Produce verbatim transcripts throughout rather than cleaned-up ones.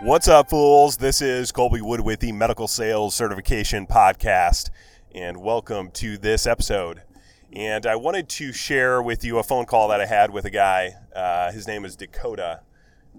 What's up, fools? This is Colby Wood with the Medical Sales Certification Podcast, and welcome to this episode. And I wanted to share with you a phone call that I had with a guy. Uh, his name is Dakota.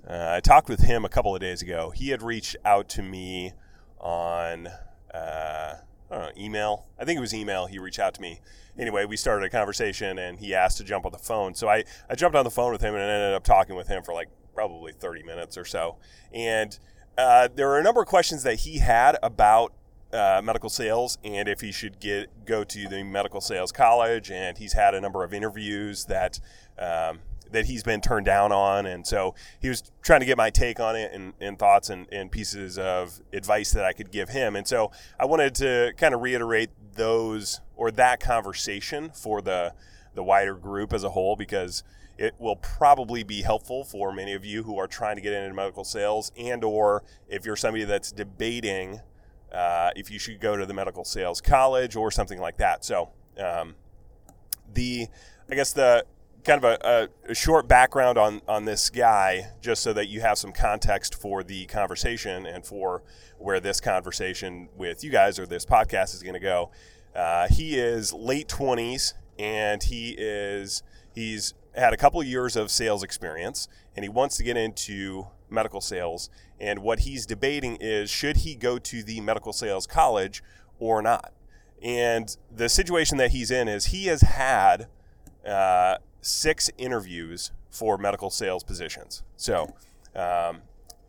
Uh, I talked with him a couple of days ago. He had reached out to me on uh, I don't know, email. I think it was email. He reached out to me. Anyway, we started a conversation, and he asked to jump on the phone. So I, I jumped on the phone with him and ended up talking with him for like probably thirty minutes or so. And uh, there were a number of questions that he had about uh, medical sales and if he should get go to the medical sales college. And he's had a number of interviews that um, that he's been turned down on. And so he was trying to get my take on it and, and thoughts and, and pieces of advice that I could give him. And so I wanted to kind of reiterate those or that conversation for the the wider group as a whole, because it will probably be helpful for many of you who are trying to get into medical sales, and or if you're somebody that's debating uh, if you should go to the medical sales college or something like that. So um, the, I guess the kind of a, a short background on, on this guy, just so that you have some context for the conversation and for where this conversation with you guys or this podcast is going to go. Uh, he is late twenties, and he is, he's, had a couple years of sales experience, and he wants to get into medical sales. And what he's debating is, should he go to the medical sales college or not? And the situation that he's in is he has had uh, six interviews for medical sales positions. So um,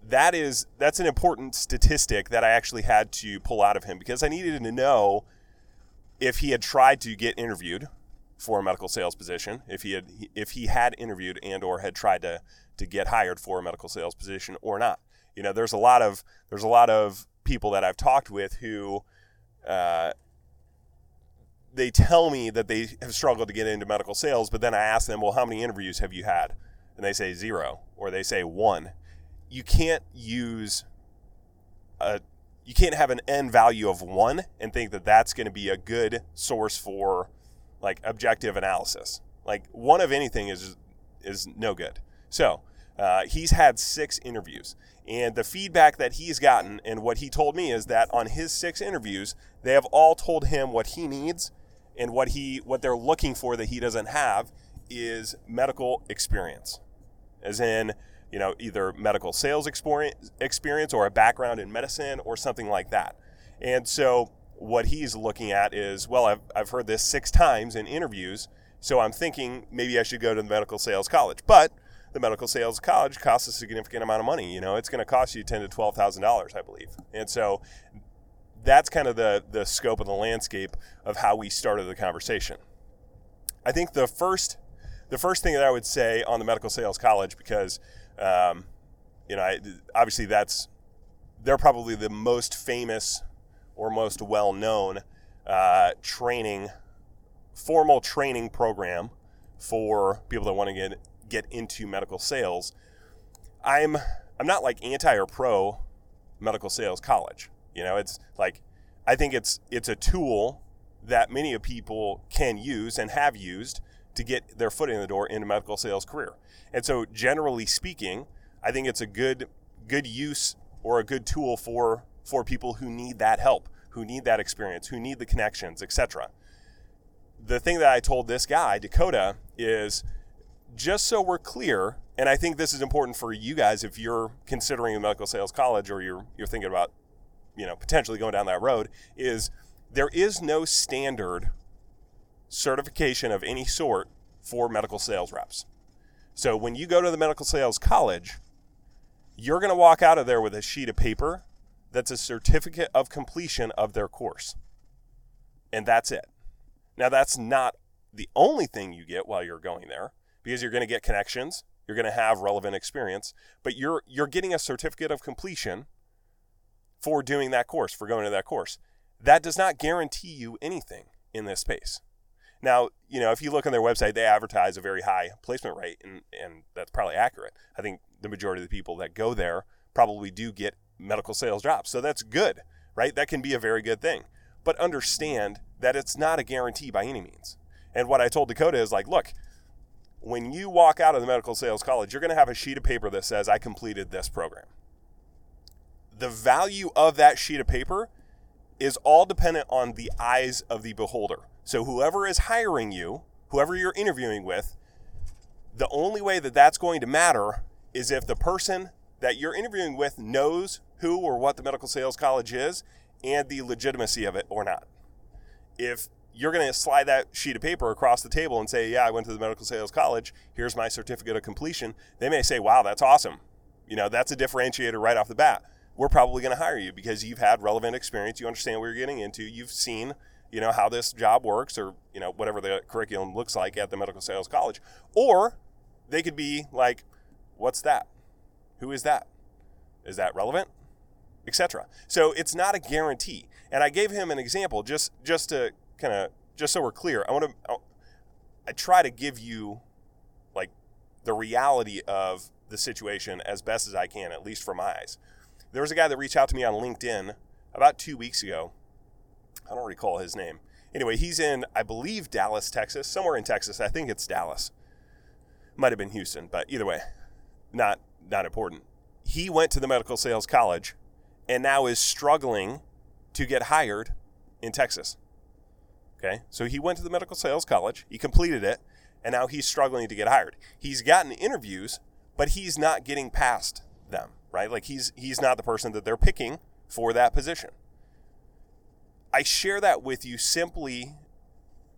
that is that's an important statistic that I actually had to pull out of him, because I needed to know if he had tried to get interviewed for a medical sales position, if he had if he had interviewed and or had tried to to get hired for a medical sales position or not. You know, there's a lot of there's a lot of people that I've talked with who uh, they tell me that they have struggled to get into medical sales, but then I ask them, well, how many interviews have you had? And they say zero, or they say one. You can't use a you can't have an end value of one and think that that's going to be a good source for like objective analysis. Like, one of anything is is no good. So uh, he's had six interviews, and the feedback that he's gotten and what he told me is that on his six interviews, they have all told him what he needs, and what he what they're looking for that he doesn't have is medical experience, as in, you know, either medical sales experience experience or a background in medicine or something like that. And so what he's looking at is, well, I've, I've heard this six times in interviews, so I'm thinking maybe I should go to the medical sales college. But the medical sales college costs a significant amount of money. You know, it's going to cost you ten thousand dollars to twelve thousand dollars, I believe. And so that's kind of the, the scope and the landscape of how we started the conversation. I think the first the first thing that I would say on the medical sales college, because, um, you know, I, obviously that's, they're probably the most famous or most well-known uh, training, formal training program for people that want to get get into medical sales. I'm I'm not like anti or pro medical sales college. You know, it's like, I think it's it's a tool that many of people can use and have used to get their foot in the door into medical sales career. And so, generally speaking, I think it's a good good use or a good tool for. for people who need that help, who need that experience, who need the connections, et cetera. The thing that I told this guy, Dakota, is just so we're clear, and I think this is important for you guys if you're considering a medical sales college or you're you're thinking about, you know, potentially going down that road, is there is no standard certification of any sort for medical sales reps. So when you go to the medical sales college, you're going to walk out of there with a sheet of paper that's a certificate of completion of their course. And that's it. Now, that's not the only thing you get while you're going there, because you're going to get connections, you're going to have relevant experience, but you're you're getting a certificate of completion for doing that course, for going to that course. That does not guarantee you anything in this space. Now, you know, if you look on their website, they advertise a very high placement rate, and, and that's probably accurate. I think the majority of the people that go there probably do get medical sales jobs. So that's good, right? That can be a very good thing. But understand that it's not a guarantee by any means. And what I told Dakota is like, look, when you walk out of the medical sales college, you're going to have a sheet of paper that says, I completed this program. The value of that sheet of paper is all dependent on the eyes of the beholder. So whoever is hiring you, whoever you're interviewing with, the only way that that's going to matter is if the person that you're interviewing with knows who or what the medical sales college is and the legitimacy of it or not. If you're going to slide that sheet of paper across the table and say, yeah, I went to the medical sales college, here's my certificate of completion, they may say, wow, that's awesome. You know, that's a differentiator right off the bat. We're probably going to hire you because you've had relevant experience. You understand what you're getting into. You've seen, you know, how this job works, or, you know, whatever the curriculum looks like at the medical sales college. Or they could be like, what's that? Who is that? Is that relevant? Et cetera. So it's not a guarantee. And I gave him an example just, just to kind of, just so we're clear. I want to, I try to give you like the reality of the situation as best as I can, at least from my eyes. There was a guy that reached out to me on LinkedIn about two weeks ago. I don't recall his name. Anyway, he's in, I believe, Dallas, Texas, somewhere in Texas. I think it's Dallas. Might have been Houston, but either way, not not important. He went to the medical sales college and now is struggling to get hired in Texas. Okay, so he went to the medical sales college, he completed it, and now he's struggling to get hired. He's gotten interviews, but he's not getting past them. Right? Like he's he's not the person that they're picking for that position. I share that with you simply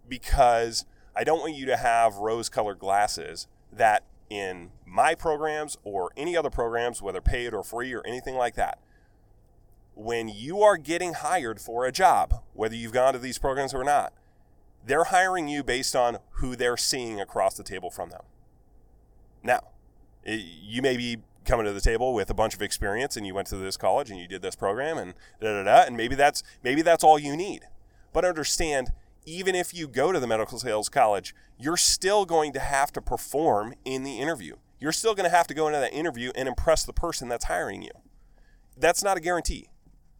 because I don't want you to have rose-colored glasses that in my programs or any other programs, whether paid or free or anything like that, when you are getting hired for a job, whether you've gone to these programs or not, they're hiring you based on who they're seeing across the table from them. Now, it, you may be coming to the table with a bunch of experience and you went to this college and you did this program and da da da, and maybe that's maybe that's all you need. But understand, even if you go to the medical sales college, you're still going to have to perform in the interview. You're still going to have to go into that interview and impress the person that's hiring you. That's not a guarantee.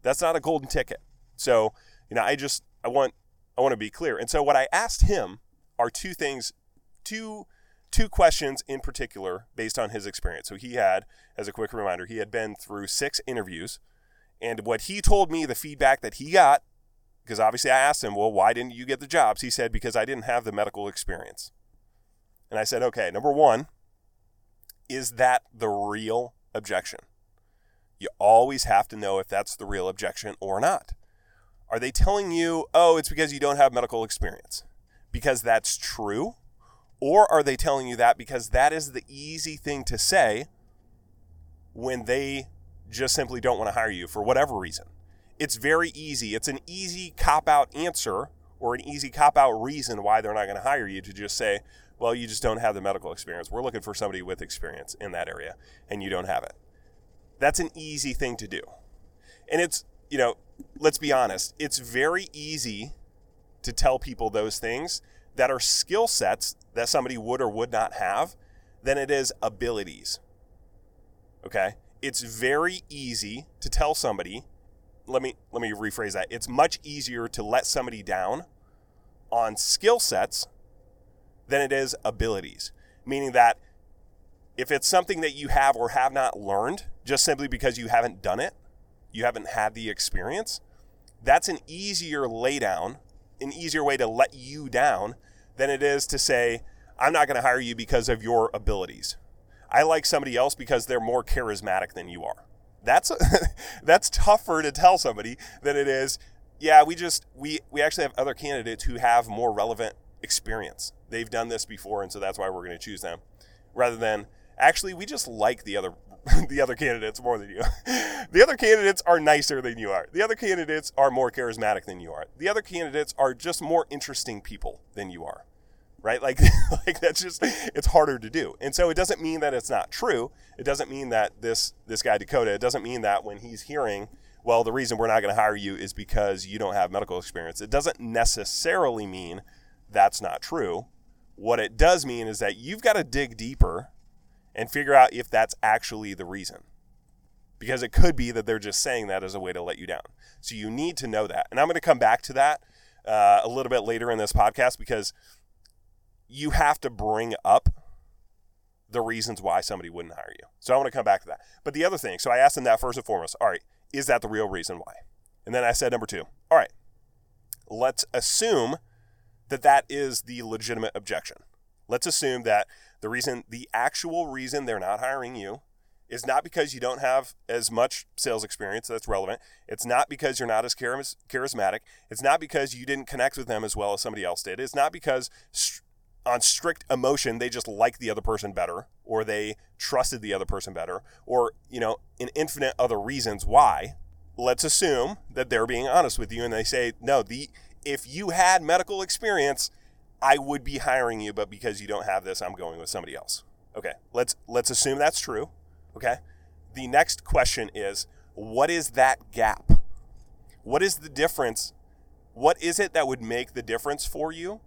That's not a golden ticket. So, you know, I just I want I want to be clear. And so what I asked him are two things, two Two questions in particular based on his experience. So he had, as a quick reminder, he had been through six interviews. And what he told me, the feedback that he got, because obviously I asked him, well, why didn't you get the jobs? He said, because I didn't have the medical experience. And I said, okay, number one, is that the real objection? You always have to know if that's the real objection or not. Are they telling you, oh, it's because you don't have medical experience? Because that's true. Or are they telling you that because that is the easy thing to say when they just simply don't want to hire you for whatever reason? It's very easy. It's an easy cop-out answer or an easy cop-out reason why they're not going to hire you, to just say, well, you just don't have the medical experience. We're looking for somebody with experience in that area, and you don't have it. That's an easy thing to do. And it's, you know, let's be honest, it's very easy to tell people those things that are skill sets that somebody would or would not have than it is abilities. Okay? It's very easy to tell somebody, let me let me rephrase that. It's much easier to let somebody down on skill sets than it is abilities. Meaning that if it's something that you have or have not learned, just simply because you haven't done it, you haven't had the experience, that's an easier lay down, an easier way to let you down than it is to say, I'm not going to hire you because of your abilities. I like somebody else because they're more charismatic than you are. That's a, that's tougher to tell somebody than it is, yeah, we just we we actually have other candidates who have more relevant experience. They've done this before, and so that's why we're going to choose them. Rather than, actually, we just like the other the other candidates more than you. The other candidates are nicer than you are. The other candidates are more charismatic than you are. The other candidates are just more interesting people than you are. right? Like, like that's just, it's harder to do. And so it doesn't mean that it's not true. It doesn't mean that this, this guy, Dakota, it doesn't mean that when he's hearing, well, the reason we're not going to hire you is because you don't have medical experience, it doesn't necessarily mean that's not true. What it does mean is that you've got to dig deeper and figure out if that's actually the reason. Because it could be that they're just saying that as a way to let you down. So you need to know that. And I'm going to come back to that uh, a little bit later in this podcast, because you have to bring up the reasons why somebody wouldn't hire you. So I want to come back to that. But the other thing, so I asked them that first and foremost, all right, is that the real reason why? And then I said, number two, all right, let's assume that that is the legitimate objection. Let's assume that the reason, the actual reason they're not hiring you is not because you don't have as much sales experience that's relevant. It's not because you're not as charis- charismatic. It's not because you didn't connect with them as well as somebody else did. It's not because st- on strict emotion, they just like the other person better, or they trusted the other person better, or, you know, an infinite other reasons why. Let's assume that they're being honest with you and they say, no, the if you had medical experience, I would be hiring you, but because you don't have this, I'm going with somebody else. Okay, let's let's assume that's true. Okay, the next question is, what is that gap? What is the difference? What is it that would make the difference for you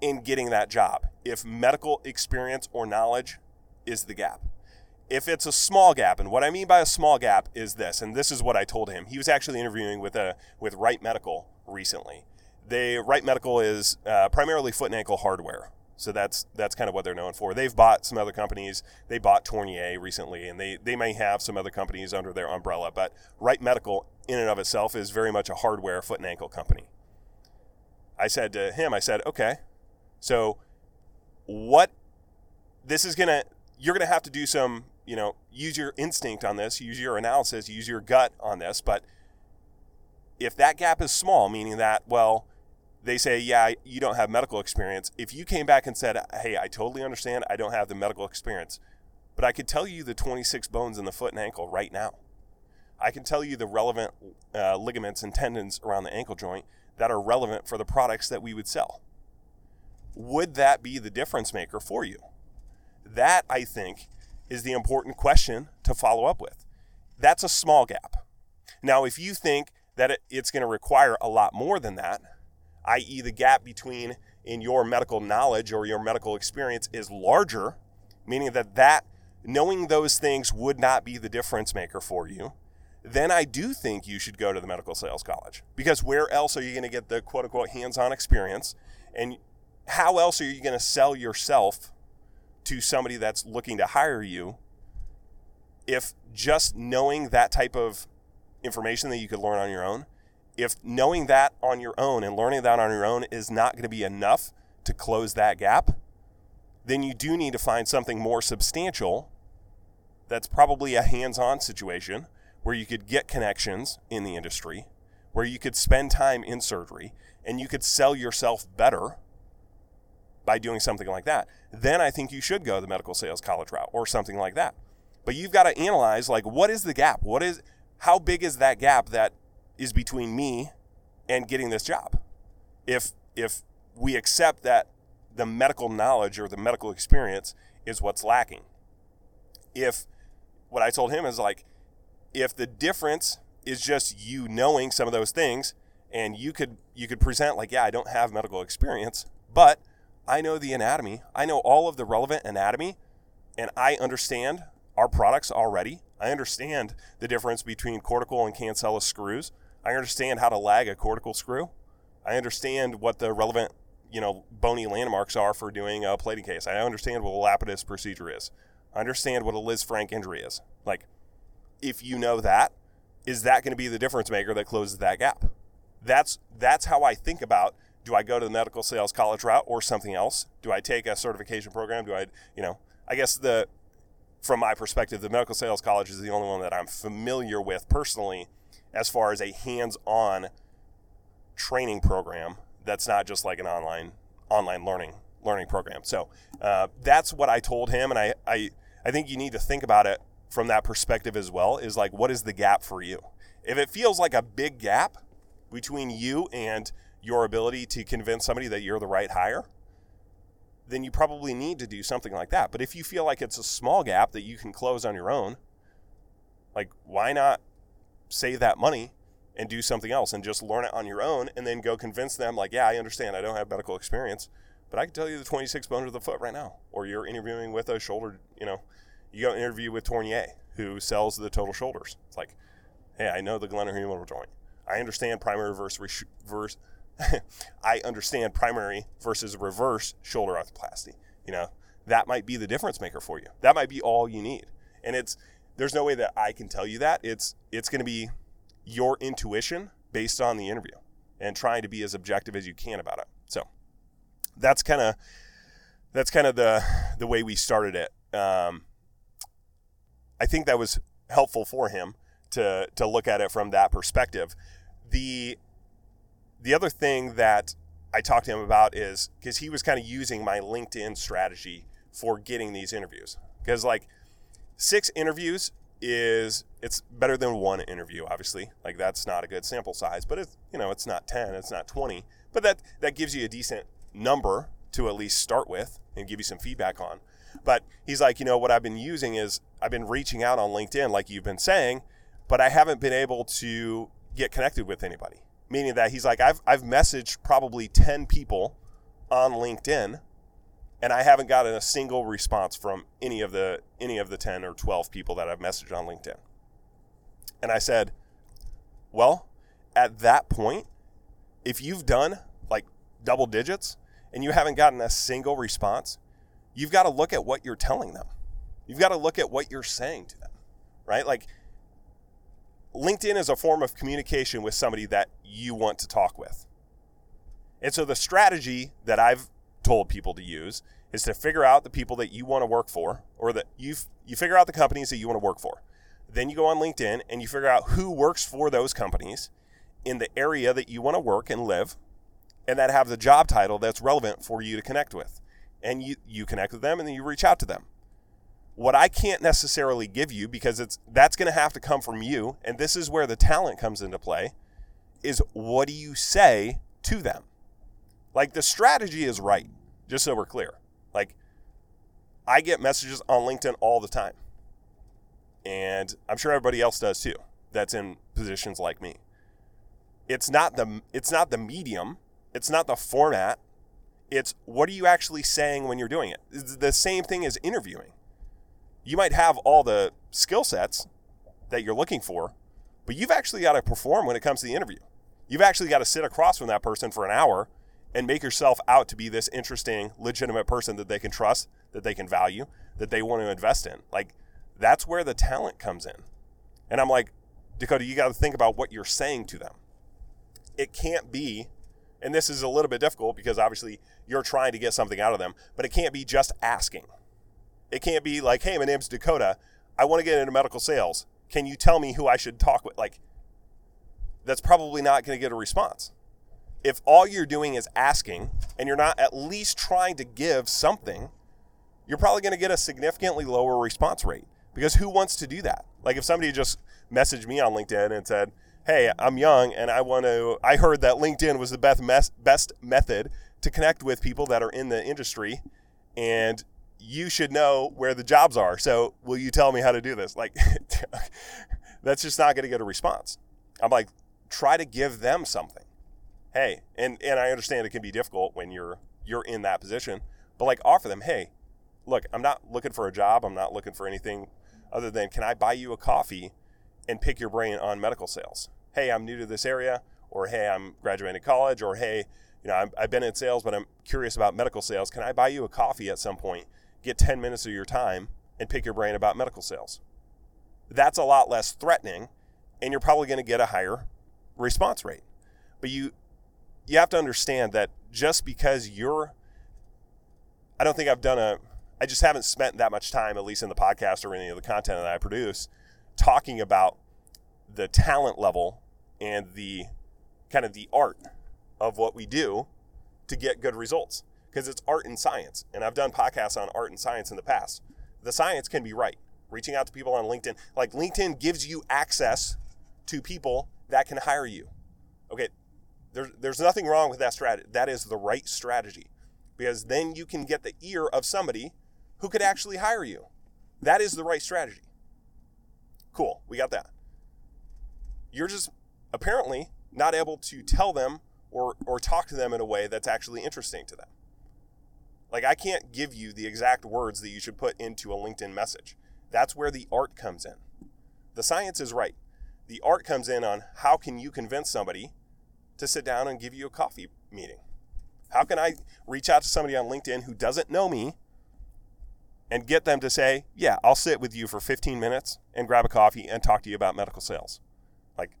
in getting that job, if medical experience or knowledge is the gap? If it's a small gap, and what I mean by a small gap is this, and this is what I told him. He was actually interviewing with a with Wright Medical recently. They Wright Medical is uh, primarily foot and ankle hardware. So that's that's kind of what they're known for. They've bought some other companies. They bought Tornier recently, and they, they may have some other companies under their umbrella. But Wright Medical, in and of itself, is very much a hardware foot and ankle company. I said to him, I said, okay, so what this is going to, you're going to have to do some, you know, use your instinct on this, use your analysis, use your gut on this. But if that gap is small, meaning that, well, they say, yeah, you don't have medical experience. If you came back and said, hey, I totally understand, I don't have the medical experience, but I could tell you the twenty-six bones in the foot and ankle right now. I can tell you the relevant uh, ligaments and tendons around the ankle joint that are relevant for the products that we would sell. Would that be the difference maker for you? That, I think, is the important question to follow up with. That's a small gap. Now, if you think that it, it's going to require a lot more than that, that is the gap between in your medical knowledge or your medical experience is larger, meaning that that knowing those things would not be the difference maker for you, then I do think you should go to the medical sales college, because where else are you going to get the quote unquote hands-on experience? And how else are you going to sell yourself to somebody that's looking to hire you if just knowing that type of information that you could learn on your own? If knowing that on your own and learning that on your own is not going to be enough to close that gap, then you do need to find something more substantial that's probably a hands-on situation where you could get connections in the industry, where you could spend time in surgery, and you could sell yourself better by doing something like that. Then I think you should go the medical sales college route or something like that. But you've got to analyze, like, what is the gap? What is, how big is that gap that is between me and getting this job? If if we accept that the medical knowledge or the medical experience is what's lacking. If what I told him is like, if the difference is just you knowing some of those things, and you could you could present like, yeah, I don't have medical experience, but I know the anatomy. I know all of the relevant anatomy, and I understand our products already. I understand the difference between cortical and cancellous screws. I understand how to lag a cortical screw. I understand what the relevant, you know, bony landmarks are for doing a plating case. I understand what a Lapidus procedure is. I understand what a Lisfranc injury is. Like, if you know that, is that going to be the difference maker that closes that gap? That's that's how I think about, do I go to the medical sales college route or something else? Do I take a certification program? Do I, you know, I guess the, from my perspective, the medical sales college is the only one that I'm familiar with personally, as far as a hands-on training program that's not just like an online online learning learning program. So uh, that's what I told him, and I, I I think you need to think about it from that perspective as well, is like, what is the gap for you? If it feels like a big gap between you and your ability to convince somebody that you're the right hire, then you probably need to do something like that. But if you feel like it's a small gap that you can close on your own, like, why not save that money and do something else and just learn it on your own and then go convince them, like, yeah, I understand, I don't have medical experience, but I can tell you the twenty-six bones of the foot right now. Or you're interviewing with a shoulder, you know, you go interview with Tornier, who sells the total shoulders. It's like, hey, I know the glenohumeral joint. I understand primary versus reverse. I understand primary versus reverse shoulder arthroplasty. You know, that might be the difference maker for you. That might be all you need. And it's, there's no way that I can tell you that. It's, it's going to be your intuition based on the interview and trying to be as objective as you can about it. So that's kind of, that's kind of the, the way we started it. Um, I think that was helpful for him to, to look at it from that perspective. The, The other thing that I talked to him about is, because he was kind of using my LinkedIn strategy for getting these interviews. Because like six interviews is, it's better than one interview, obviously. Like that's not a good sample size, but it's, you know, it's not ten, it's not twenty. But that, that gives you a decent number to at least start with and give you some feedback on. But he's like, you know, what I've been using is I've been reaching out on LinkedIn, like you've been saying, but I haven't been able to get connected with anybody. Meaning that he's like, I've I've messaged probably ten people on LinkedIn and I haven't gotten a single response from any of the any of the ten or twelve people that I've messaged on LinkedIn. And I said, well, at that point, if you've done like double digits and you haven't gotten a single response, you've got to look at what you're telling them. You've got to look at what you're saying to them, right? Like, LinkedIn is a form of communication with somebody that you want to talk with. And so the strategy that I've told people to use is to figure out the people that you want to work for, or that you you figure out the companies that you want to work for. Then you go on LinkedIn and you figure out who works for those companies in the area that you want to work and live, and that have the job title that's relevant for you to connect with. And you, you connect with them and then you reach out to them. What I can't necessarily give you, because it's that's going to have to come from you, and this is where the talent comes into play, is what do you say to them? Like, the strategy is right, just so we're clear. Like, I get messages on LinkedIn all the time, and I'm sure everybody else does too that's in positions like me. It's not the it's not the medium. It's not the format. It's what are you actually saying when you're doing it. It's the same thing as interviewing. You might have all the skill sets that you're looking for, but you've actually got to perform when it comes to the interview. You've actually got to sit across from that person for an hour and make yourself out to be this interesting, legitimate person that they can trust, that they can value, that they want to invest in. Like, that's where the talent comes in. And I'm like, Dakota, you got to think about what you're saying to them. It can't be, and this is a little bit difficult because obviously you're trying to get something out of them, but it can't be just asking. It can't be like, hey, my name's Dakota. I want to get into medical sales. Can you tell me who I should talk with? Like, that's probably not going to get a response. If all you're doing is asking and you're not at least trying to give something, you're probably going to get a significantly lower response rate, because who wants to do that? Like, if somebody just messaged me on LinkedIn and said, hey, I'm young and I want to, I heard that LinkedIn was the best mes- best method to connect with people that are in the industry, and you should know where the jobs are, so will you tell me how to do this? Like, that's just not going to get a response. I'm like, try to give them something. Hey, and, and I understand it can be difficult when you're you're in that position, but like, offer them, hey, look, I'm not looking for a job. I'm not looking for anything other than, can I buy you a coffee and pick your brain on medical sales? Hey, I'm new to this area, or hey, I'm graduating college, or hey, you know, I'm, I've been in sales, but I'm curious about medical sales. Can I buy you a coffee at some point? Get ten minutes of your time and pick your brain about medical sales. That's a lot less threatening, and you're probably going to get a higher response rate. But you you have to understand that just because you're, I don't think I've done a, I just haven't spent that much time, at least in the podcast or any of the content that I produce, talking about the talent level and the kind of the art of what we do to get good results. Because it's art and science. And I've done podcasts on art and science in the past. The science can be right. Reaching out to people on LinkedIn. Like, LinkedIn gives you access to people that can hire you. Okay, there's, there's nothing wrong with that strategy. That is the right strategy. because then you can get the ear of somebody who could actually hire you. That is the right strategy. Cool, we got that. You're just apparently not able to tell them or or talk to them in a way that's actually interesting to them. Like, I can't give you the exact words that you should put into a LinkedIn message. That's where the art comes in. The science is right. The art comes in on how can you convince somebody to sit down and give you a coffee meeting? How can I reach out to somebody on LinkedIn who doesn't know me and get them to say, yeah, I'll sit with you for fifteen minutes and grab a coffee and talk to you about medical sales? Like,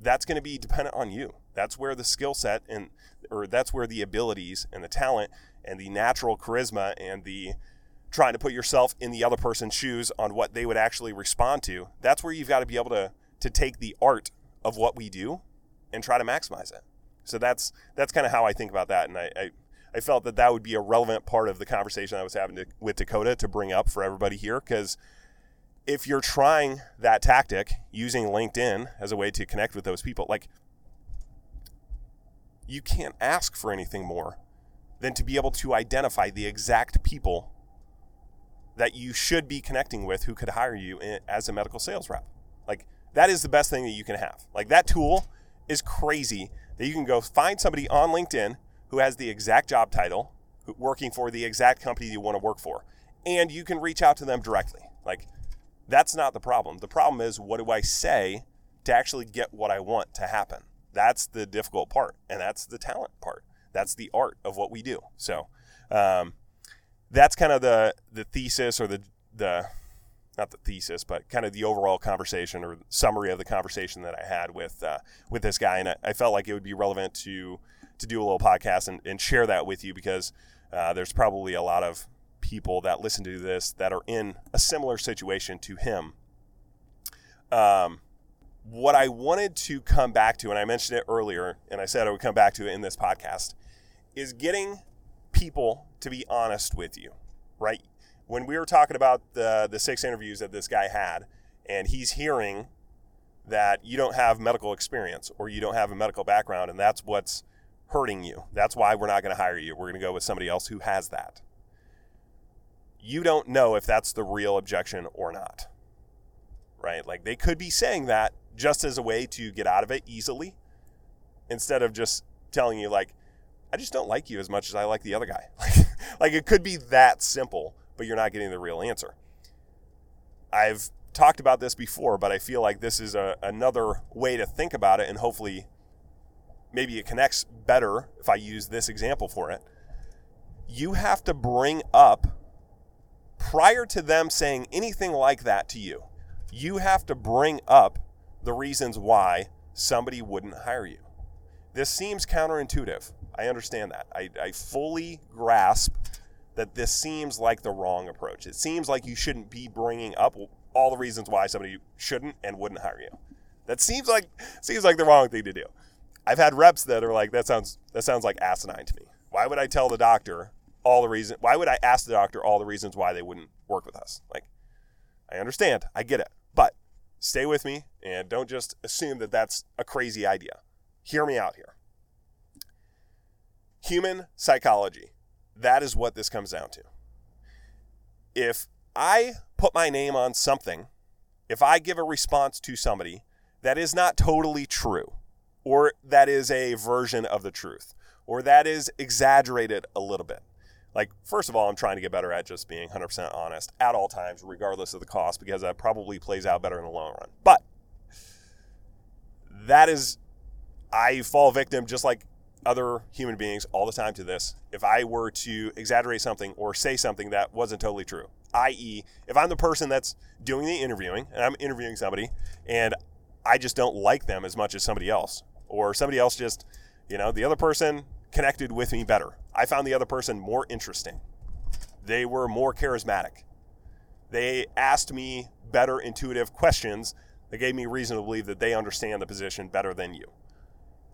that's going to be dependent on you. That's where the skill set and, or that's where the abilities and the talent and the natural charisma and the trying to put yourself in the other person's shoes on what they would actually respond to. That's where you've got to be able to, to take the art of what we do and try to maximize it. So that's that's kind of how I think about that. And I, I, I felt that that would be a relevant part of the conversation I was having to, with Dakota to bring up for everybody here. Because if you're trying that tactic, using LinkedIn as a way to connect with those people, like, you can't ask for anything more than to be able to identify the exact people that you should be connecting with who could hire you in, as a medical sales rep. Like, that is the best thing that you can have. Like, that tool is crazy that you can go find somebody on LinkedIn who has the exact job title, who, working for the exact company you want to work for, and you can reach out to them directly. Like, that's not the problem. The problem is, what do I say to actually get what I want to happen? That's the difficult part, and that's the talent part. That's the art of what we do. So um, that's kind of the the thesis or the the not the thesis, but kind of the overall conversation or summary of the conversation that I had with uh, with this guy. And I, I felt like it would be relevant to to do a little podcast and, and share that with you, because uh, there's probably a lot of people that listen to this that are in a similar situation to him. Um, what I wanted to come back to, and I mentioned it earlier, and I said I would come back to it in this podcast, is getting people to be honest with you, right? When we were talking about the, the six interviews that this guy had, and he's hearing that you don't have medical experience or you don't have a medical background, and that's what's hurting you. That's why we're not going to hire you. We're going to go with somebody else who has that. You don't know if that's the real objection or not, right? Like, they could be saying that just as a way to get out of it easily, instead of just telling you, like, I just don't like you as much as I like the other guy. Like, it could be that simple, but you're not getting the real answer. I've talked about this before, but I feel like this is a, another way to think about it, and hopefully maybe it connects better if I use this example for it. You have to bring up, prior to them saying anything like that to you, you have to bring up the reasons why somebody wouldn't hire you. This seems counterintuitive. I understand that. I, I fully grasp that this seems like the wrong approach. It seems like you shouldn't be bringing up all the reasons why somebody shouldn't and wouldn't hire you. That seems like seems like the wrong thing to do. I've had reps that are like, that sounds that sounds like asinine to me. Why would I tell the doctor all the reason? Why would I ask the doctor all the reasons why they wouldn't work with us? Like, I understand, I get it, but stay with me and don't just assume that that's a crazy idea. Hear me out here. Human psychology. That is what this comes down to. If I put my name on something, if I give a response to somebody that is not totally true, or that is a version of the truth, or that is exaggerated a little bit. Like, first of all, I'm trying to get better at just being one hundred percent honest at all times, regardless of the cost, because that probably plays out better in the long run. But that is, I fall victim, just like other human beings all the time, to this. If I were to exaggerate something or say something that wasn't totally true, that is, if I'm the person that's doing the interviewing and I'm interviewing somebody and I just don't like them as much as somebody else, or somebody else just, you know, the other person connected with me better. I found the other person more interesting. They were more charismatic. They asked me better intuitive questions that gave me reason to believe that they understand the position better than you.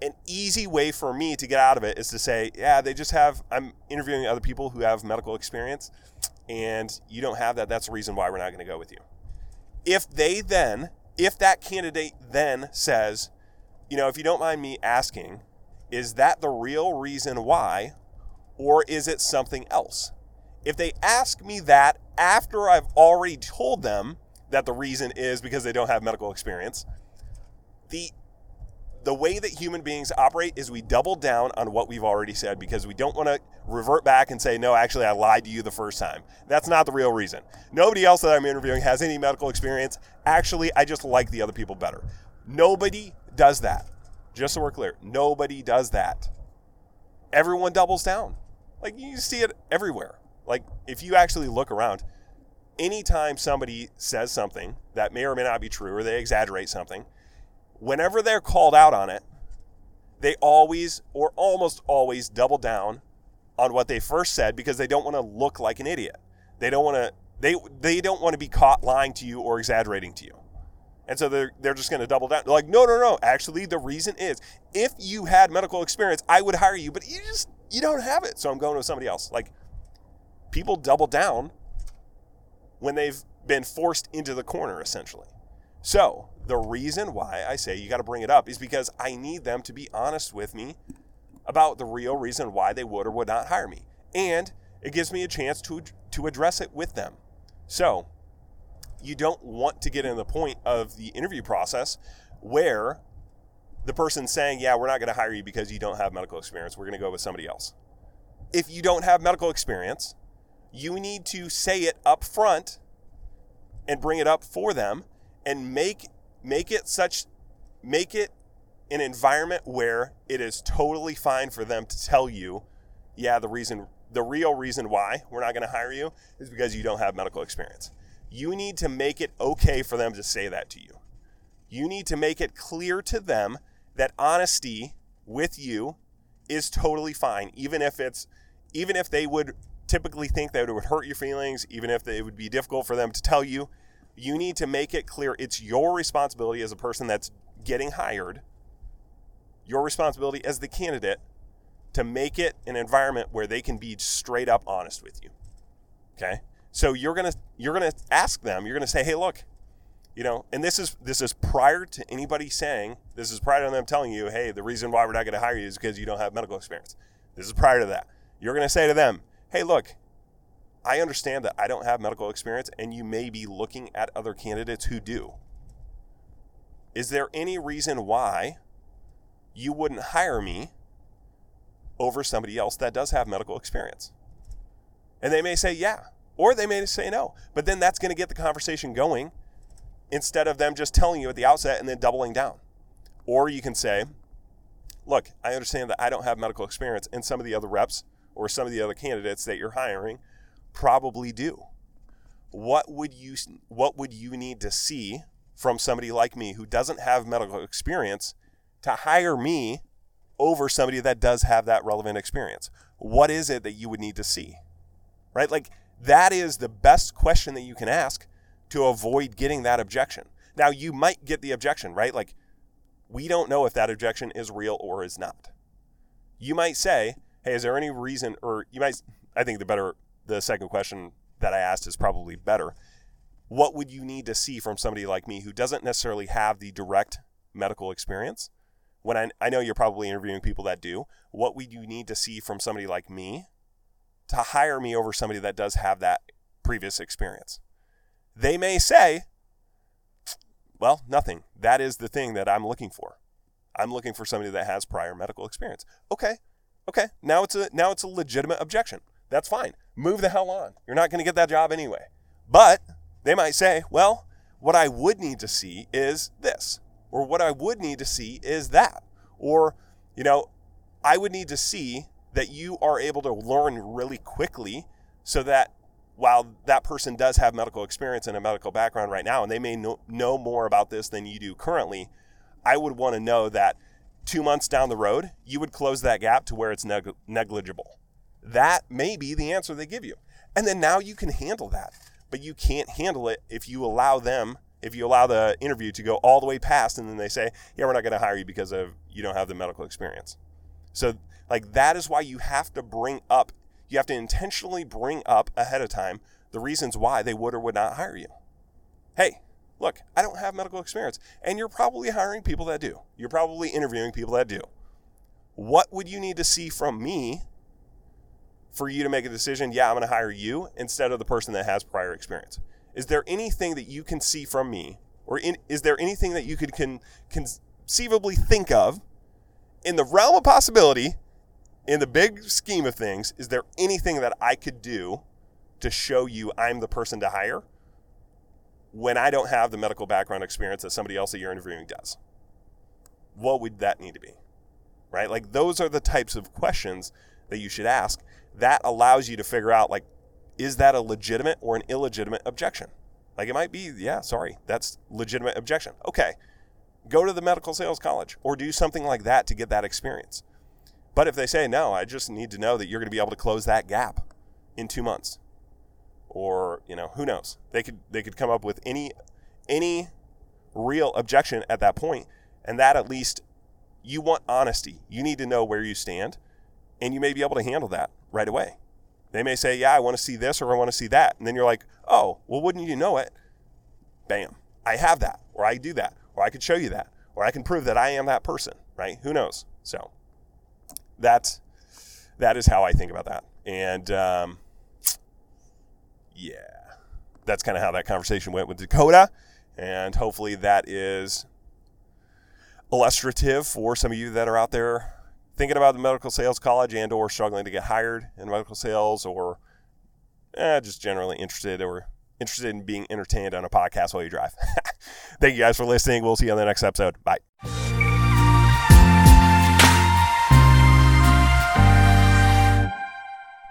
An easy way for me to get out of it is to say, yeah, they just have, I'm interviewing other people who have medical experience and you don't have that. That's the reason why we're not going to go with you. If they then, if that candidate then says, you know, if you don't mind me asking, is that the real reason why, or is it something else? If they ask me that after I've already told them that the reason is because they don't have medical experience, the the way that human beings operate is we double down on what we've already said because we don't want to revert back and say, no, actually, I lied to you the first time. That's not the real reason. Nobody else that I'm interviewing has any medical experience. Actually, I just like the other people better. Nobody does that. Just so we're clear, nobody does that. Everyone doubles down. Like, you see it everywhere. Like, if you actually look around, anytime somebody says something that may or may not be true or they exaggerate something, whenever they're called out on it, they always or almost always double down on what they first said because they don't want to look like an idiot. They don't want to they they don't want to be caught lying to you or exaggerating to you. And so they're, they're just going to double down. They're like, no, no, no. Actually, the reason is if you had medical experience, I would hire you, but you just you don't have it. So I'm going with somebody else. Like, people double down when they've been forced into the corner, essentially. So the reason why I say you got to bring it up is because I need them to be honest with me about the real reason why they would or would not hire me. And it gives me a chance to to address it with them. So you don't want to get in the point of the interview process where the person's saying, yeah, we're not going to hire you because you don't have medical experience. We're going to go with somebody else. If you don't have medical experience, you need to say it up front and bring it up for them and make make it such make it an environment where it is totally fine for them to tell you, yeah, the reason the real reason why we're not going to hire you is because you don't have medical experience. You need to make it okay for them to say that to you. You need to make it clear to them that honesty with you is totally fine, even if it's even if they would typically think that it would hurt your feelings, even if it would be difficult for them to tell you. You need to make it clear it's your responsibility as a person that's getting hired, your responsibility as the candidate, to make it an environment where they can be straight up honest with you. Okay? So you're gonna you're gonna ask them, you're gonna say, hey, look, you know, and this is this is prior to anybody saying, this is prior to them telling you, hey, the reason why we're not gonna hire you is because you don't have medical experience. This is prior to that. You're gonna say to them, hey, look, I understand that I don't have medical experience and you may be looking at other candidates who do. Is there any reason why you wouldn't hire me over somebody else that does have medical experience? And they may say, yeah. Or they may say no, but then that's going to get the conversation going instead of them just telling you at the outset and then doubling down. Or you can say, look, I understand that I don't have medical experience and some of the other reps or some of the other candidates that you're hiring probably do. What would you, what would you need to see from somebody like me who doesn't have medical experience to hire me over somebody that does have that relevant experience? What is it that you would need to see? Right? Like, that is the best question that you can ask to avoid getting that objection. Now, you might get the objection, right? Like, we don't know if that objection is real or is not. You might say, hey, is there any reason, or you might, I think the better, the second question that I asked is probably better. What would you need to see from somebody like me who doesn't necessarily have the direct medical experience? When I, I know you're probably interviewing people that do, what would you need to see from somebody like me to hire me over somebody that does have that previous experience? They may say, well, nothing. That is the thing that I'm looking for. I'm looking for somebody that has prior medical experience. Okay, okay, now it's a now it's a legitimate objection. That's fine. Move the hell on. You're not going to get that job anyway. But they might say, well, what I would need to see is this, or what I would need to see is that, or, you know, I would need to see that you are able to learn really quickly so that while that person does have medical experience and a medical background right now, and they may know, know more about this than you do currently, I would want to know that two months down the road, you would close that gap to where it's neg- negligible. That may be the answer they give you. And then now you can handle that, but you can't handle it if you allow them, if you allow the interview to go all the way past and then they say, yeah, we're not going to hire you because of you don't have the medical experience. So like, that is why you have to bring up, you have to intentionally bring up ahead of time the reasons why they would or would not hire you. Hey, look, I don't have medical experience, and you're probably hiring people that do. You're probably interviewing people that do. What would you need to see from me for you to make a decision, yeah, I'm going to hire you instead of the person that has prior experience? Is there anything that you can see from me, or in, is there anything that you could can conceivably think of in the realm of possibility, in the big scheme of things, is there anything that I could do to show you I'm the person to hire when I don't have the medical background experience that somebody else that you're interviewing does? What would that need to be, right? Like, those are the types of questions that you should ask. That allows you to figure out, like, is that a legitimate or an illegitimate objection? Like, it might be, yeah, sorry, that's legitimate objection. Okay, go to the medical sales college or do something like that to get that experience. But if they say, no, I just need to know that you're going to be able to close that gap in two months. Or, you know, who knows? They could they could come up with any any real objection at that point. And that, at least, you want honesty. You need to know where you stand, and you may be able to handle that right away. They may say, yeah, I want to see this or I want to see that. And then you're like, oh, well, wouldn't you know it? Bam, I have that, or I do that, or I could show you that, or I can prove that I am that person, right? Who knows? So that's, that is how I think about that. And um, yeah, that's kind of how that conversation went with Dakota. And hopefully that is illustrative for some of you that are out there thinking about the medical sales college and or struggling to get hired in medical sales, or eh, just generally interested or interested in being entertained on a podcast while you drive. Thank you guys for listening. We'll see you on the next episode. Bye.